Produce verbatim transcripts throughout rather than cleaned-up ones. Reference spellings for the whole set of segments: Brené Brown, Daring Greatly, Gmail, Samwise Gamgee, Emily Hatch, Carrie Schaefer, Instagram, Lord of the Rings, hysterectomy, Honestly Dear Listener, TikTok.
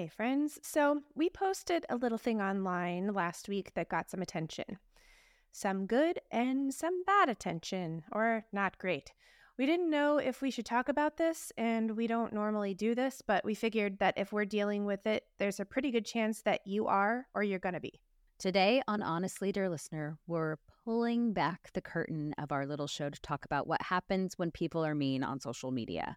Hi, friends. So we posted a little thing online last week that got some attention. Some good and some bad attention, or not great. We didn't know if we should talk about this, and we don't normally do this, but we figured that if we're dealing with it, there's a pretty good chance that you are or you're going to be. Today on Honestly Dear Listener, we're pulling back the curtain of our little show to talk about what happens when people are mean on social media.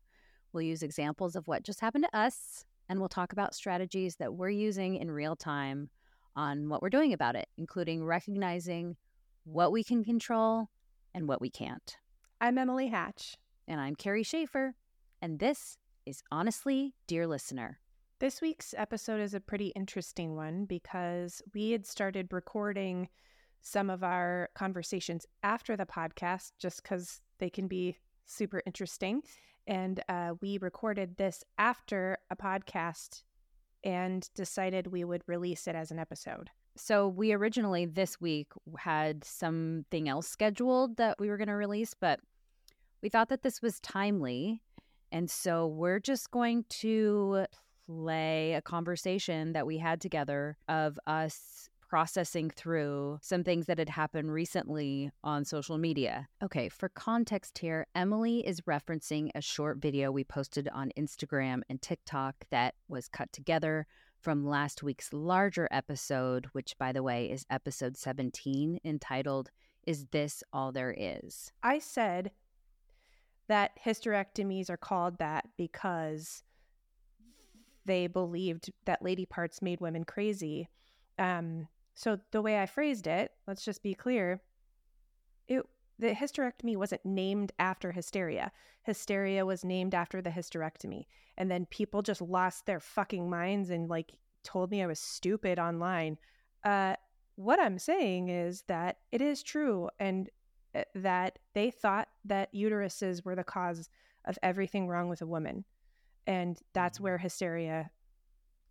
We'll use examples of what just happened to us, and we'll talk about strategies that we're using in real time on what we're doing about it, including recognizing what we can control and what we can't. I'm Emily Hatch. And I'm Carrie Schaefer. And this is Honestly Dear Listener. This week's episode is a pretty interesting one because we had started recording some of our conversations after the podcast just because they can be super interesting. And uh, we recorded this after a podcast and decided we would release it as an episode. So we originally this week had something else scheduled that we were going to release, but we thought that this was timely. And so we're just going to play a conversation that we had together of us processing through some things that had happened recently on social media. Okay, for context here, Emily is referencing a short video we posted on Instagram and TikTok that was cut together from last week's larger episode, which, by the way, is episode seventeen, entitled, Is This All There Is? I said that hysterectomies are called that because they believed that lady parts made women crazy. Um, so the way I phrased it, let's just be clear, it, the hysterectomy wasn't named after hysteria. Hysteria was named after the hysterectomy. And then people just lost their fucking minds and like told me I was stupid online. Uh, what I'm saying is that it is true and that they thought that uteruses were the cause of everything wrong with a woman. And that's where hysteria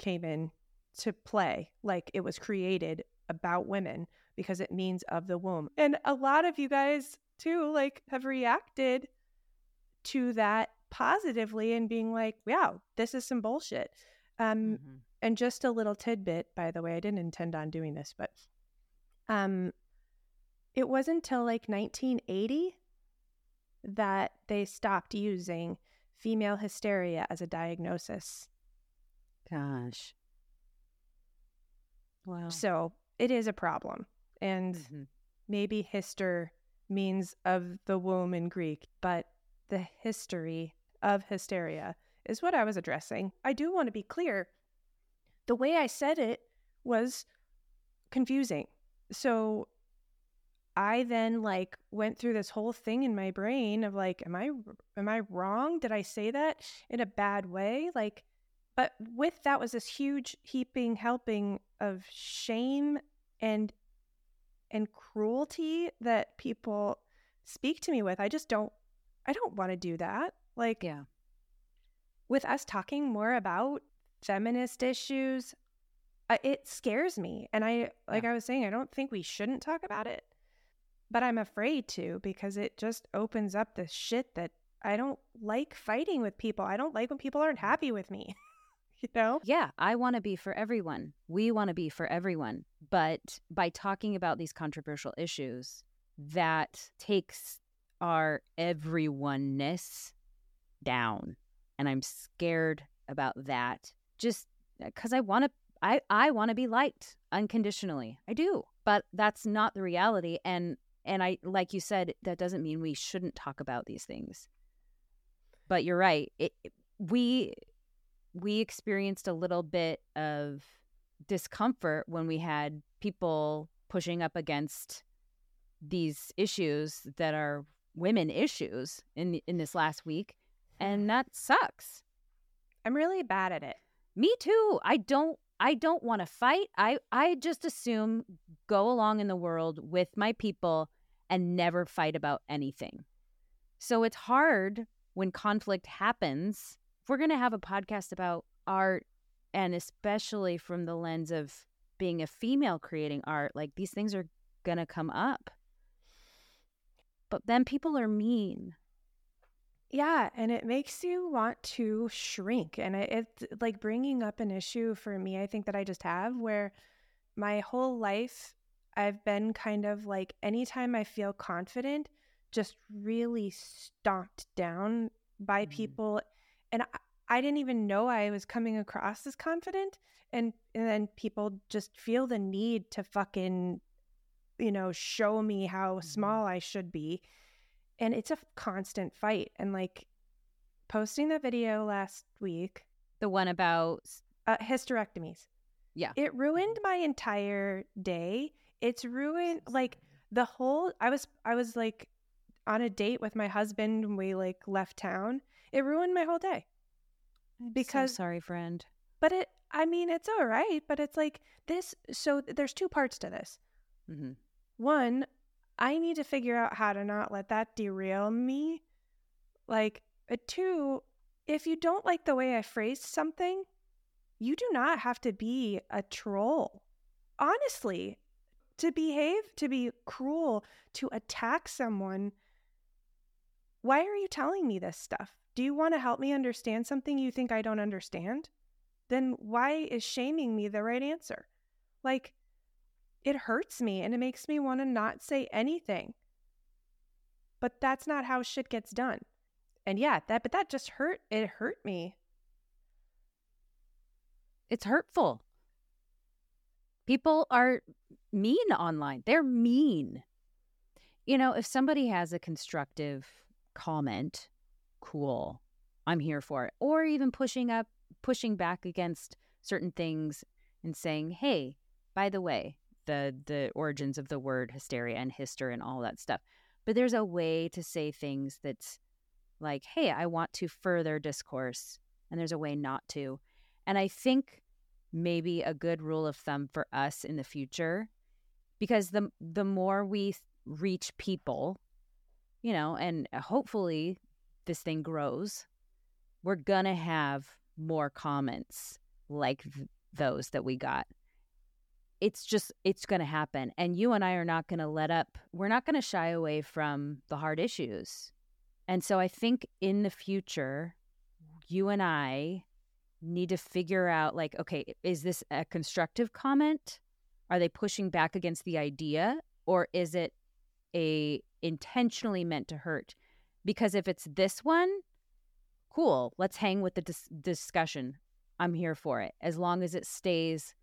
came in to play. Like, it was created about women because it means of the womb. And a lot of you guys too, like, have reacted to that positively and being like, wow, this is some bullshit. Um, mm-hmm. And just a little tidbit, by the way, I didn't intend on doing this, but um, it wasn't until like nineteen eighty that they stopped using female hysteria as a diagnosis. Gosh. Wow. So it is a problem. And mm-hmm. maybe hyster means of the womb in Greek, but the history of hysteria is what I was addressing. I do want to be clear. The way I said it was confusing. So I then like went through this whole thing in my brain of like, am I am I wrong? Did I say that in a bad way? Like, but with that was this huge heaping helping of shame and and cruelty that people speak to me with. I just don't I don't want to do that. Like, yeah. With us talking more about feminist issues, uh, it scares me. And I like yeah. I was saying, I don't think we shouldn't talk about it. But I'm afraid to because it just opens up this shit that I don't like fighting with people. I don't like when people aren't happy with me, you know? Yeah, I want to be for everyone. We want to be for everyone. But by talking about these controversial issues, that takes our everyoneness down. And I'm scared about that just because I want to I, I want to be liked unconditionally. I do. But that's not the reality. And And I, like you said, that doesn't mean we shouldn't talk about these things. But you're right. It, we we experienced a little bit of discomfort when we had people pushing up against these issues that are women issues in in this last week, and that sucks. I'm really bad at it. Me too. I don't. I don't want to fight. I, I just assume go along in the world with my people and never fight about anything. So it's hard when conflict happens. If we're going to have a podcast about art, and especially from the lens of being a female creating art, like, these things are going to come up. But then people are mean. Yeah, and it makes you want to shrink. And it, it's like bringing up an issue for me, I think that I just have, where my whole life I've been kind of like, anytime I feel confident, just really stomped down by mm-hmm. people. And I, I didn't even know I was coming across as confident. And, and then people just feel the need to fucking, you know, show me how mm-hmm. small I should be. And it's a constant fight. And like posting that video last week. The one about uh, hysterectomies. Yeah. It ruined my entire day. It's ruined like the whole, I was, I was like on a date with my husband and we like left town. It ruined my whole day. Because, so sorry, friend. But it, I mean, it's all right. But it's like this. So there's two parts to this. Mm-hmm. One, I need to figure out how to not let that derail me. Like, uh, two, if you don't like the way I phrased something, you do not have to be a troll. Honestly, to behave, to be cruel, to attack someone, why are you telling me this stuff? Do you want to help me understand something you think I don't understand? Then why is shaming me the right answer? Like, it hurts me and it makes me want to not say anything. But that's not how shit gets done. And yeah, that but that just hurt. It hurt me. It's hurtful. People are mean online. They're mean. You know, if somebody has a constructive comment, cool. I'm here for it. Or even pushing up, pushing back against certain things and saying, hey, by the way, the the origins of the word hysteria and hyster and all that stuff. But there's a way to say things that's like, hey, I want to further discourse, and there's a way not to. And I think maybe a good rule of thumb for us in the future, because the the more we reach people, you know, and hopefully this thing grows, we're gonna have more comments like th- those that we got. It's just, it's going to happen. And you and I are not going to let up. We're not going to shy away from the hard issues. And so I think in the future, you and I need to figure out like, okay, is this a constructive comment? Are they pushing back against the idea? Or is it a intentionally meant to hurt? Because if it's this one, cool, let's hang with the dis- discussion. I'm here for it. As long as it stays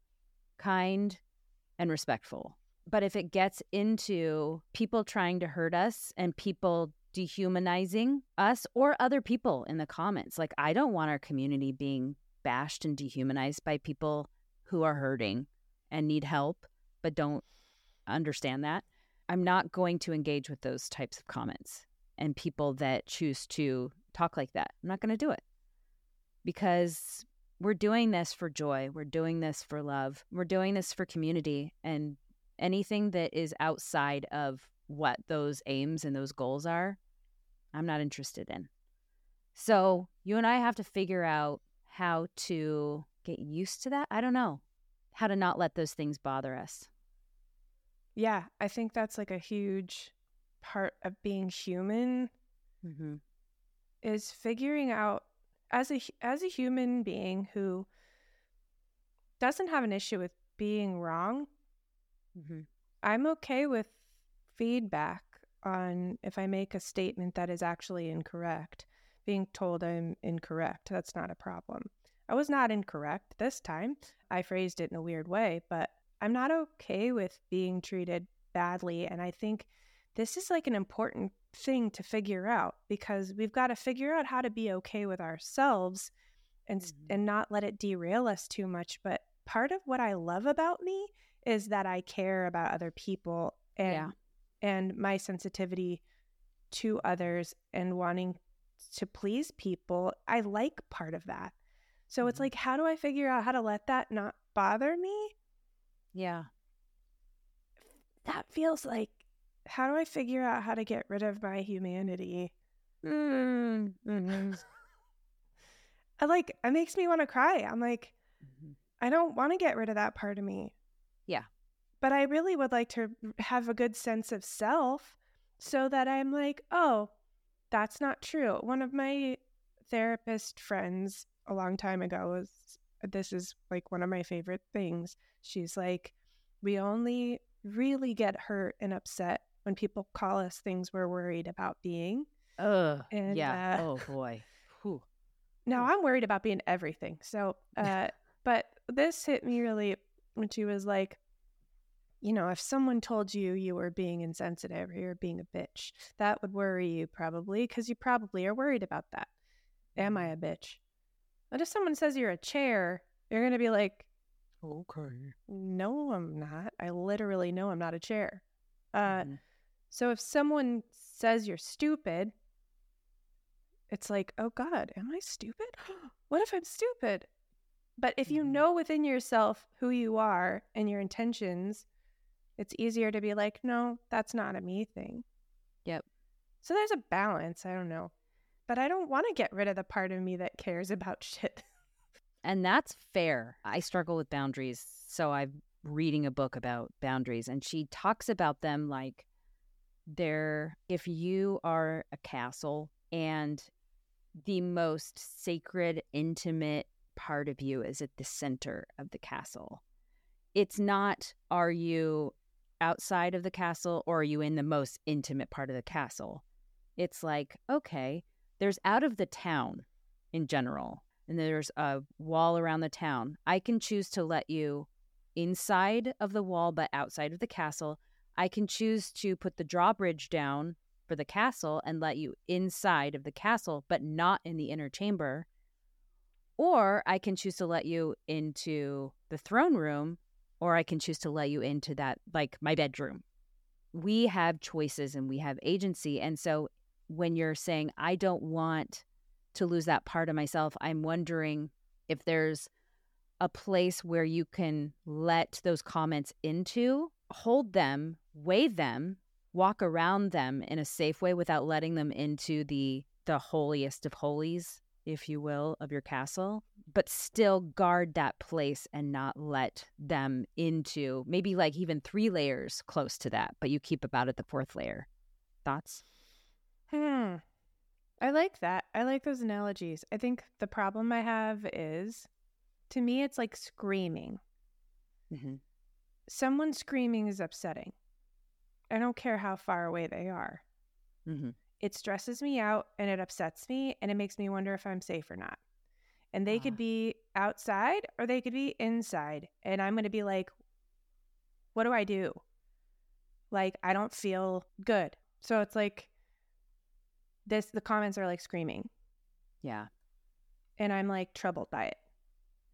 kind and respectful. But if it gets into people trying to hurt us and people dehumanizing us or other people in the comments, like I don't want our community being bashed and dehumanized by people who are hurting and need help, but don't understand that. I'm not going to engage with those types of comments and people that choose to talk like that. I'm not going to do it because we're doing this for joy. We're doing this for love. We're doing this for community. And anything that is outside of what those aims and those goals are, I'm not interested in. So you and I have to figure out how to get used to that. I don't know. How to not let those things bother us. Yeah, I think that's like a huge part of being human mm-hmm. is figuring out As a as a human being who doesn't have an issue with being wrong, mm-hmm. I'm okay with feedback on if I make a statement that is actually incorrect, being told I'm incorrect. That's not a problem. I was not incorrect this time. I phrased it in a weird way, but I'm not okay with being treated badly. And I think this is like an important thing to figure out because we've got to figure out how to be okay with ourselves and mm-hmm. and not let it derail us too much. But part of what I love about me is that I care about other people and yeah. and my sensitivity to others and wanting to please people. I like part of that. So mm-hmm. it's like, how do I figure out how to let that not bother me? Yeah. That feels like, how do I figure out how to get rid of my humanity? Mm-hmm. I like, it makes me want to cry. I'm like, mm-hmm. I don't want to get rid of that part of me. Yeah. But I really would like to have a good sense of self so that I'm like, oh, that's not true. One of my therapist friends a long time ago was, this is like one of my favorite things. She's like, we only really get hurt and upset when people call us things we're worried about being. Ugh, and, yeah. Uh, oh boy. Whew. Now I'm worried about being everything. So, uh, but this hit me really when she was like, you know, if someone told you you were being insensitive or you're being a bitch, that would worry you probably, because you probably are worried about that. Am I a bitch? But if someone says you're a chair, you're going to be like, okay, no, I'm not. I literally know I'm not a chair. Uh, mm-hmm. So if someone says you're stupid, it's like, oh God, am I stupid? What if I'm stupid? But if you know within yourself who you are and your intentions, it's easier to be like, no, that's not a me thing. Yep. So there's a balance. I don't know. But I don't want to get rid of the part of me that cares about shit. And that's fair. I struggle with boundaries. So I'm reading a book about boundaries, and she talks about them like they're, if you are a castle and the most sacred, intimate part of you is at the center of the castle. It's not, are you outside of the castle or are you in the most intimate part of the castle? It's like, okay, there's out of the town in general, and there's a wall around the town. I can choose to let you inside of the wall, but outside of the castle. I can choose to put the drawbridge down for the castle and let you inside of the castle, but not in the inner chamber. Or I can choose to let you into the throne room, or I can choose to let you into that, like my bedroom. We have choices and we have agency. And so when you're saying, I don't want to lose that part of myself, I'm wondering if there's a place where you can let those comments into, hold them, weigh them, walk around them in a safe way without letting them into the, the holiest of holies, if you will, of your castle, but still guard that place and not let them into, maybe like even three layers close to that, but you keep about at the fourth layer. Thoughts? Hmm. I like that. I like those analogies. I think the problem I have is, to me, it's like screaming. Mm-hmm. Someone screaming is upsetting. I don't care how far away they are. Mm-hmm. It stresses me out and it upsets me and it makes me wonder if I'm safe or not. And they ah. could be outside or they could be inside. And I'm going to be like, what do I do? Like, I don't feel good. So it's like this, the comments are like screaming. Yeah. And I'm like troubled by it.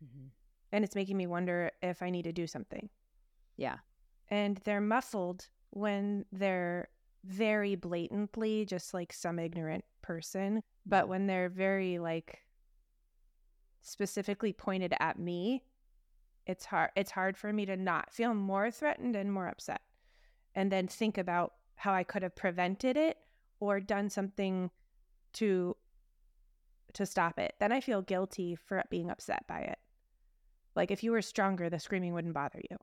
Mm-hmm. And it's making me wonder if I need to do something. Yeah. And they're muffled when they're very blatantly just like some ignorant person, but when they're very like specifically pointed at me, it's hard it's hard for me to not feel more threatened and more upset, and then think about how I could have prevented it or done something to to stop it. Then I feel guilty for being upset by it. Like, if you were stronger, the screaming wouldn't bother you.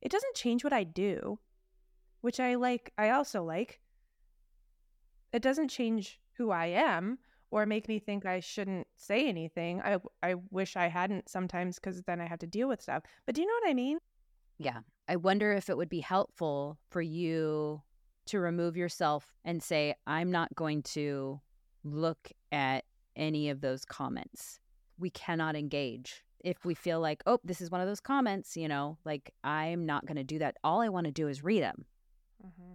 It doesn't change what I do, which I like, I also like. It doesn't change who I am or make me think I shouldn't say anything. I, I wish I hadn't sometimes, because then I have to deal with stuff. But do you know what I mean? Yeah. I wonder if it would be helpful for you to remove yourself and say, I'm not going to look at any of those comments. We cannot engage. If we feel like, oh, this is one of those comments, you know, like, I'm not going to do that. All I want to do is read them. Mm-hmm.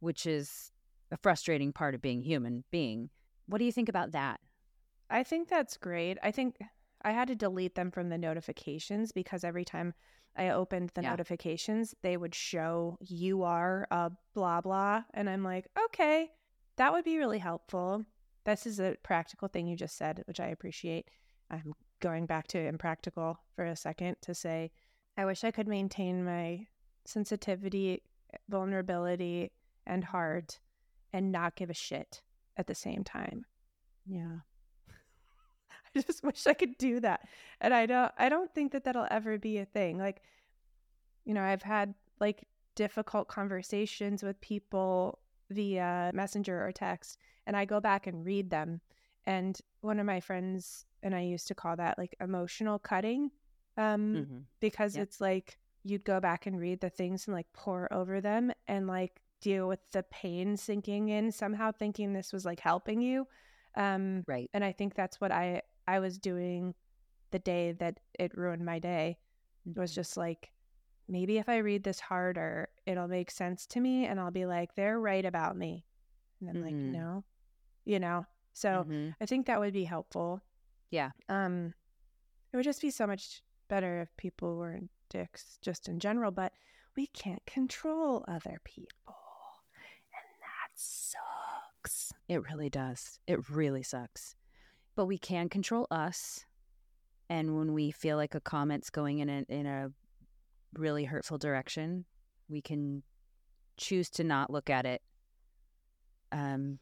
Which is a frustrating part of being human being. What do you think about that? I think that's great. I think I had to delete them from the notifications, because every time I opened the yeah. notifications, they would show you are a blah, blah. And I'm like, okay, that would be really helpful. This is a practical thing you just said, which I appreciate. I'm going back to impractical for a second to say, I wish I could maintain my sensitivity, vulnerability, and heart and not give a shit at the same time. Yeah. I just wish I could do that. And I don't I don't think that that'll ever be a thing. Like, you know, I've had like difficult conversations with people via messenger or text, and I go back and read them. And one of my friends and I used to call that like emotional cutting, um, mm-hmm. because yep. it's like you'd go back and read the things and like pour over them and like deal with the pain sinking in somehow, thinking this was like helping you. Um, right. And I think that's what I, I was doing the day that it ruined my day. Mm-hmm. It was just like, maybe if I read this harder, it'll make sense to me and I'll be like, they're right about me. And I'm mm-hmm. like, no, you know? So mm-hmm. I think that would be helpful. Yeah. Um, it would just be so much better if people weren't dicks just in general, but we can't control other people. And that sucks. It really does. It really sucks. But we can control us. And when we feel like a comment's going in a, in a really hurtful direction, we can choose to not look at it. Um,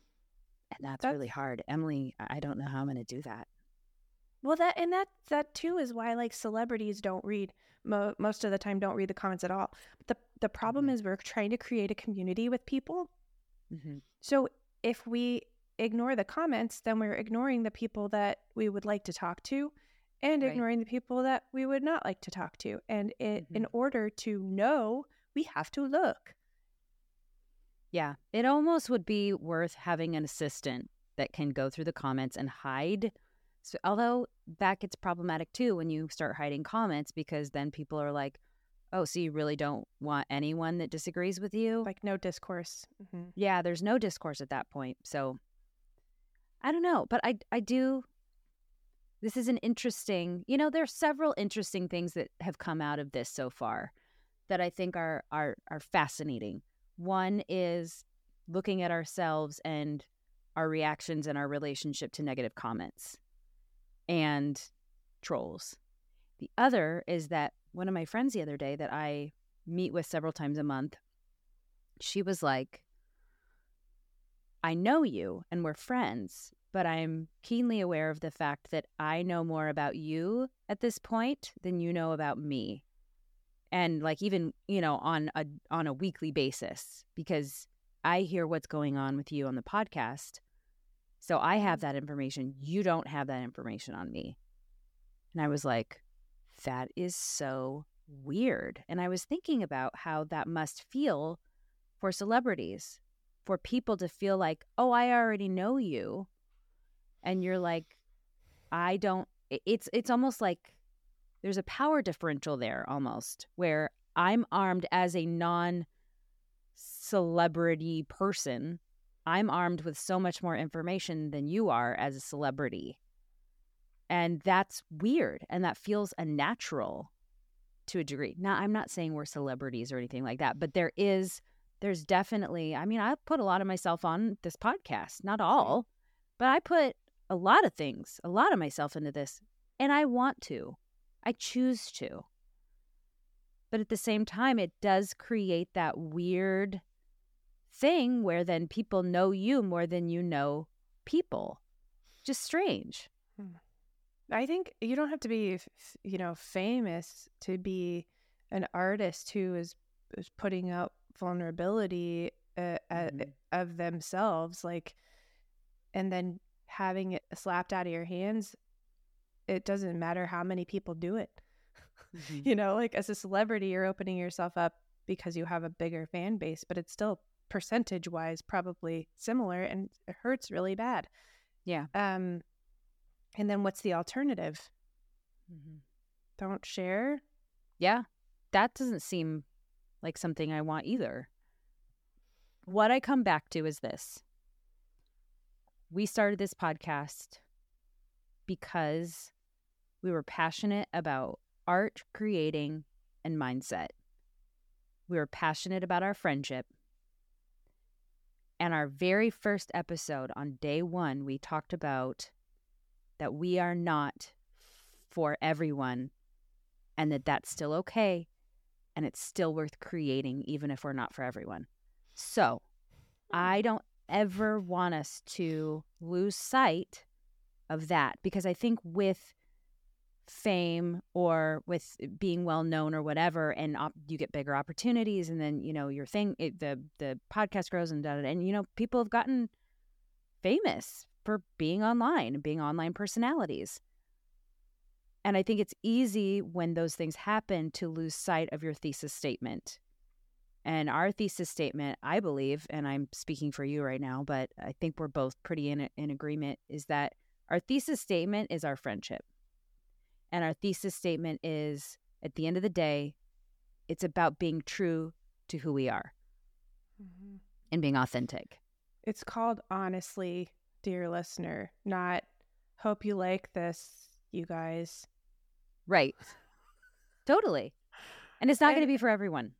and that's, that's really hard. Emily, I don't know how I'm going to do that. Well, that and that that too is why like celebrities don't read mo- most of the time don't read the comments at all. The the problem mm-hmm. is we're trying to create a community with people. Mm-hmm. So if we ignore the comments, then we're ignoring the people that we would like to talk to and right. ignoring the people that we would not like to talk to. And it, mm-hmm. in order to know, we have to look. Yeah, it almost would be worth having an assistant that can go through the comments and hide. So, although that gets problematic too when you start hiding comments, because then people are like, oh, so you really don't want anyone that disagrees with you? Like no discourse. Mm-hmm. Yeah, there's no discourse at that point. So I don't know, but I, I do. This is an interesting, you know, there are several interesting things that have come out of this so far that I think are are, are fascinating. One is looking at ourselves and our reactions and our relationship to negative comments and trolls. The other is that one of my friends the other day that I meet with several times a month, she was like, I know you and we're friends, but I'm keenly aware of the fact that I know more about you at this point than you know about me. And like even, you know, on a on a weekly basis, because I hear what's going on with you on the podcast. So I have that information. You don't have that information on me. And I was like, that is so weird. And I was thinking about how that must feel for celebrities, for people to feel like, oh, I already know you. And you're like, I don't, it's, it's almost like there's a power differential there almost, where I'm armed as a non-celebrity person. I'm armed with so much more information than you are as a celebrity. And that's weird. And that feels unnatural to a degree. Now, I'm not saying we're celebrities or anything like that, but there is, there's definitely, I mean, I put a lot of myself on this podcast, not all, but I put a lot of things, a lot of myself into this. And I want to, I choose to. But at the same time, it does create that weird thing where then people know you more than you know people. Just strange. I think you don't have to be, you know, famous to be an artist who is, is putting out vulnerability uh, mm-hmm. uh, of themselves, like, and then having it slapped out of your hands. It doesn't matter how many people do it. Mm-hmm. You know, like as a celebrity, you're opening yourself up because you have a bigger fan base, but it's still percentage wise probably similar, and it hurts really bad. Yeah. Um and then what's the alternative? Mm-hmm. Don't share? Yeah. That doesn't seem like something I want either. What I come back to is this. We started this podcast because we were passionate about art, creating, and mindset. We were passionate about our friendship. And our very first episode on day one, we talked about that we are not for everyone and that that's still okay and it's still worth creating even if we're not for everyone. So I don't ever want us to lose sight of that, because I think with fame or with being well known or whatever, and op- you get bigger opportunities, and then, you know, your thing, it, the the podcast grows and da da, and, you know, people have gotten famous for being online and being online personalities. And I think it's easy when those things happen to lose sight of your thesis statement. And our thesis statement, I believe, and I'm speaking for you right now, but I think we're both pretty in, in agreement, is that our thesis statement is our friendship. And our thesis statement is, at the end of the day, it's about being true to who we are mm-hmm. and being authentic. It's called Honestly, Dear Listener, not hope you like this, you guys. Right. Totally. And it's not going to be for everyone.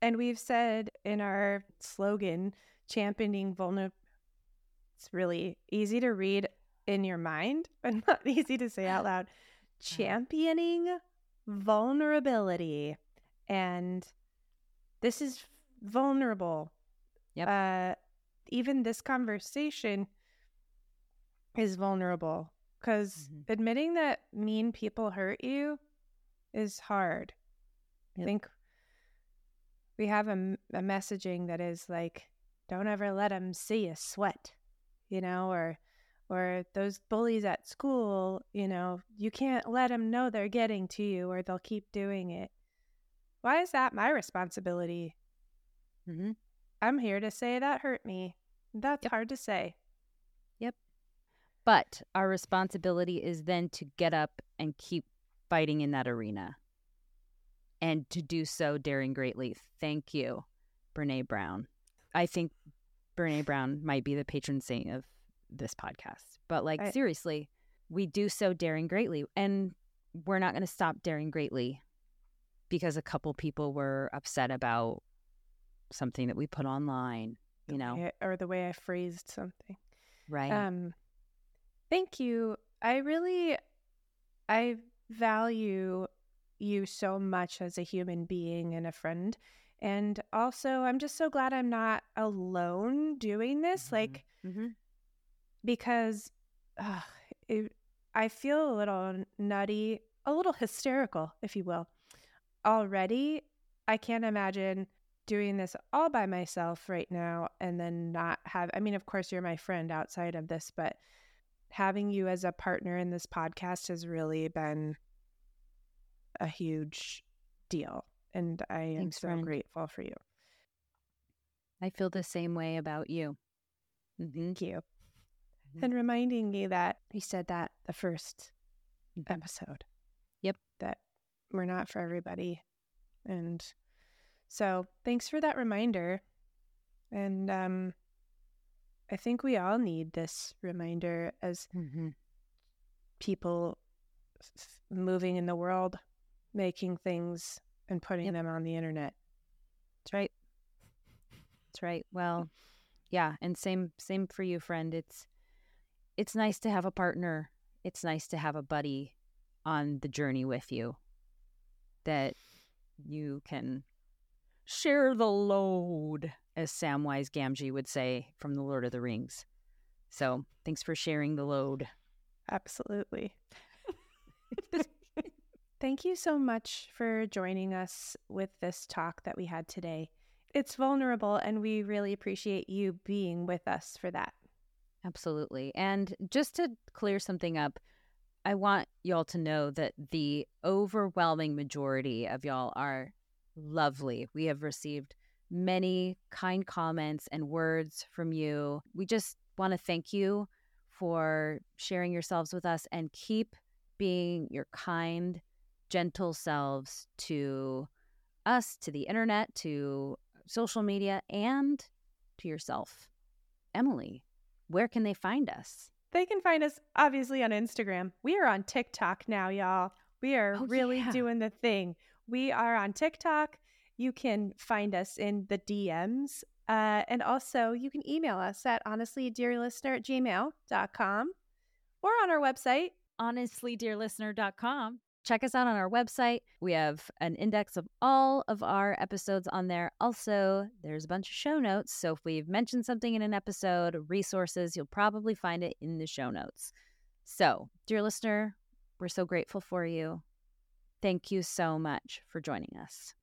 And we've said in our slogan, championing vulnerability, it's really easy to read in your mind and not easy to say out loud. Championing vulnerability. And this is vulnerable. Yep. Uh, even this conversation is vulnerable, because mm-hmm. admitting that mean people hurt you is hard. Yep. I think we have a, a messaging that is like, don't ever let them see you sweat, you know, or or those bullies at school, you know, you can't let them know they're getting to you or they'll keep doing it. Why is that my responsibility? Mm-hmm. I'm here to say that hurt me. That's yep. hard to say. Yep. But our responsibility is then to get up and keep fighting in that arena. And to do so daring greatly. Thank you, Brené Brown. I think Brené Brown might be the patron saint of this podcast. But like, I, seriously, we do so daring greatly. And we're not going to stop daring greatly because a couple people were upset about something that we put online, you know. I, or the way I phrased something. Right. Um, thank you. I really, I value you so much as a human being and a friend, and also I'm just so glad I'm not alone doing this mm-hmm. like mm-hmm. because uh, it, I feel a little nutty, a little hysterical, if you will, already. I can't imagine doing this all by myself right now and then not have, I mean, of course you're my friend outside of this, but having you as a partner in this podcast has really been a huge deal, and I am Thanks, so friend. grateful for you. I feel the same way about you. Thank you. Mm-hmm. And reminding me that you said that the first mm-hmm. episode. Yep. That we're not for everybody. And so thanks for that reminder. And um, I think we all need this reminder as mm-hmm. people f- moving in the world, making things and putting yep. them on the internet. That's right. That's right. Well, yeah. And same, same for you, friend. It's, it's nice to have a partner. It's nice to have a buddy on the journey with you that you can share the load, as Samwise Gamgee would say from the Lord of the Rings. So thanks for sharing the load. Absolutely. Thank you so much for joining us with this talk that we had today. It's vulnerable, and we really appreciate you being with us for that. Absolutely. And just to clear something up, I want y'all to know that the overwhelming majority of y'all are lovely. We have received many kind comments and words from you. We just want to thank you for sharing yourselves with us, and keep being your kind, gentle selves to us, to the internet, to social media, and to yourself. Emily, where can they find us? They can find us, obviously, on Instagram. We are on TikTok now, y'all. We are oh, really yeah. doing the thing. We are on TikTok. You can find us in the D Ms. Uh, and also, you can email us at honestly dear listener at gmail dot com or on our website, honestly dear listener dot com. Check us out on our website. We have an index of all of our episodes on there. Also, there's a bunch of show notes. So if we've mentioned something in an episode, resources, you'll probably find it in the show notes. So, dear listener, We're so grateful for you. Thank you so much for joining us.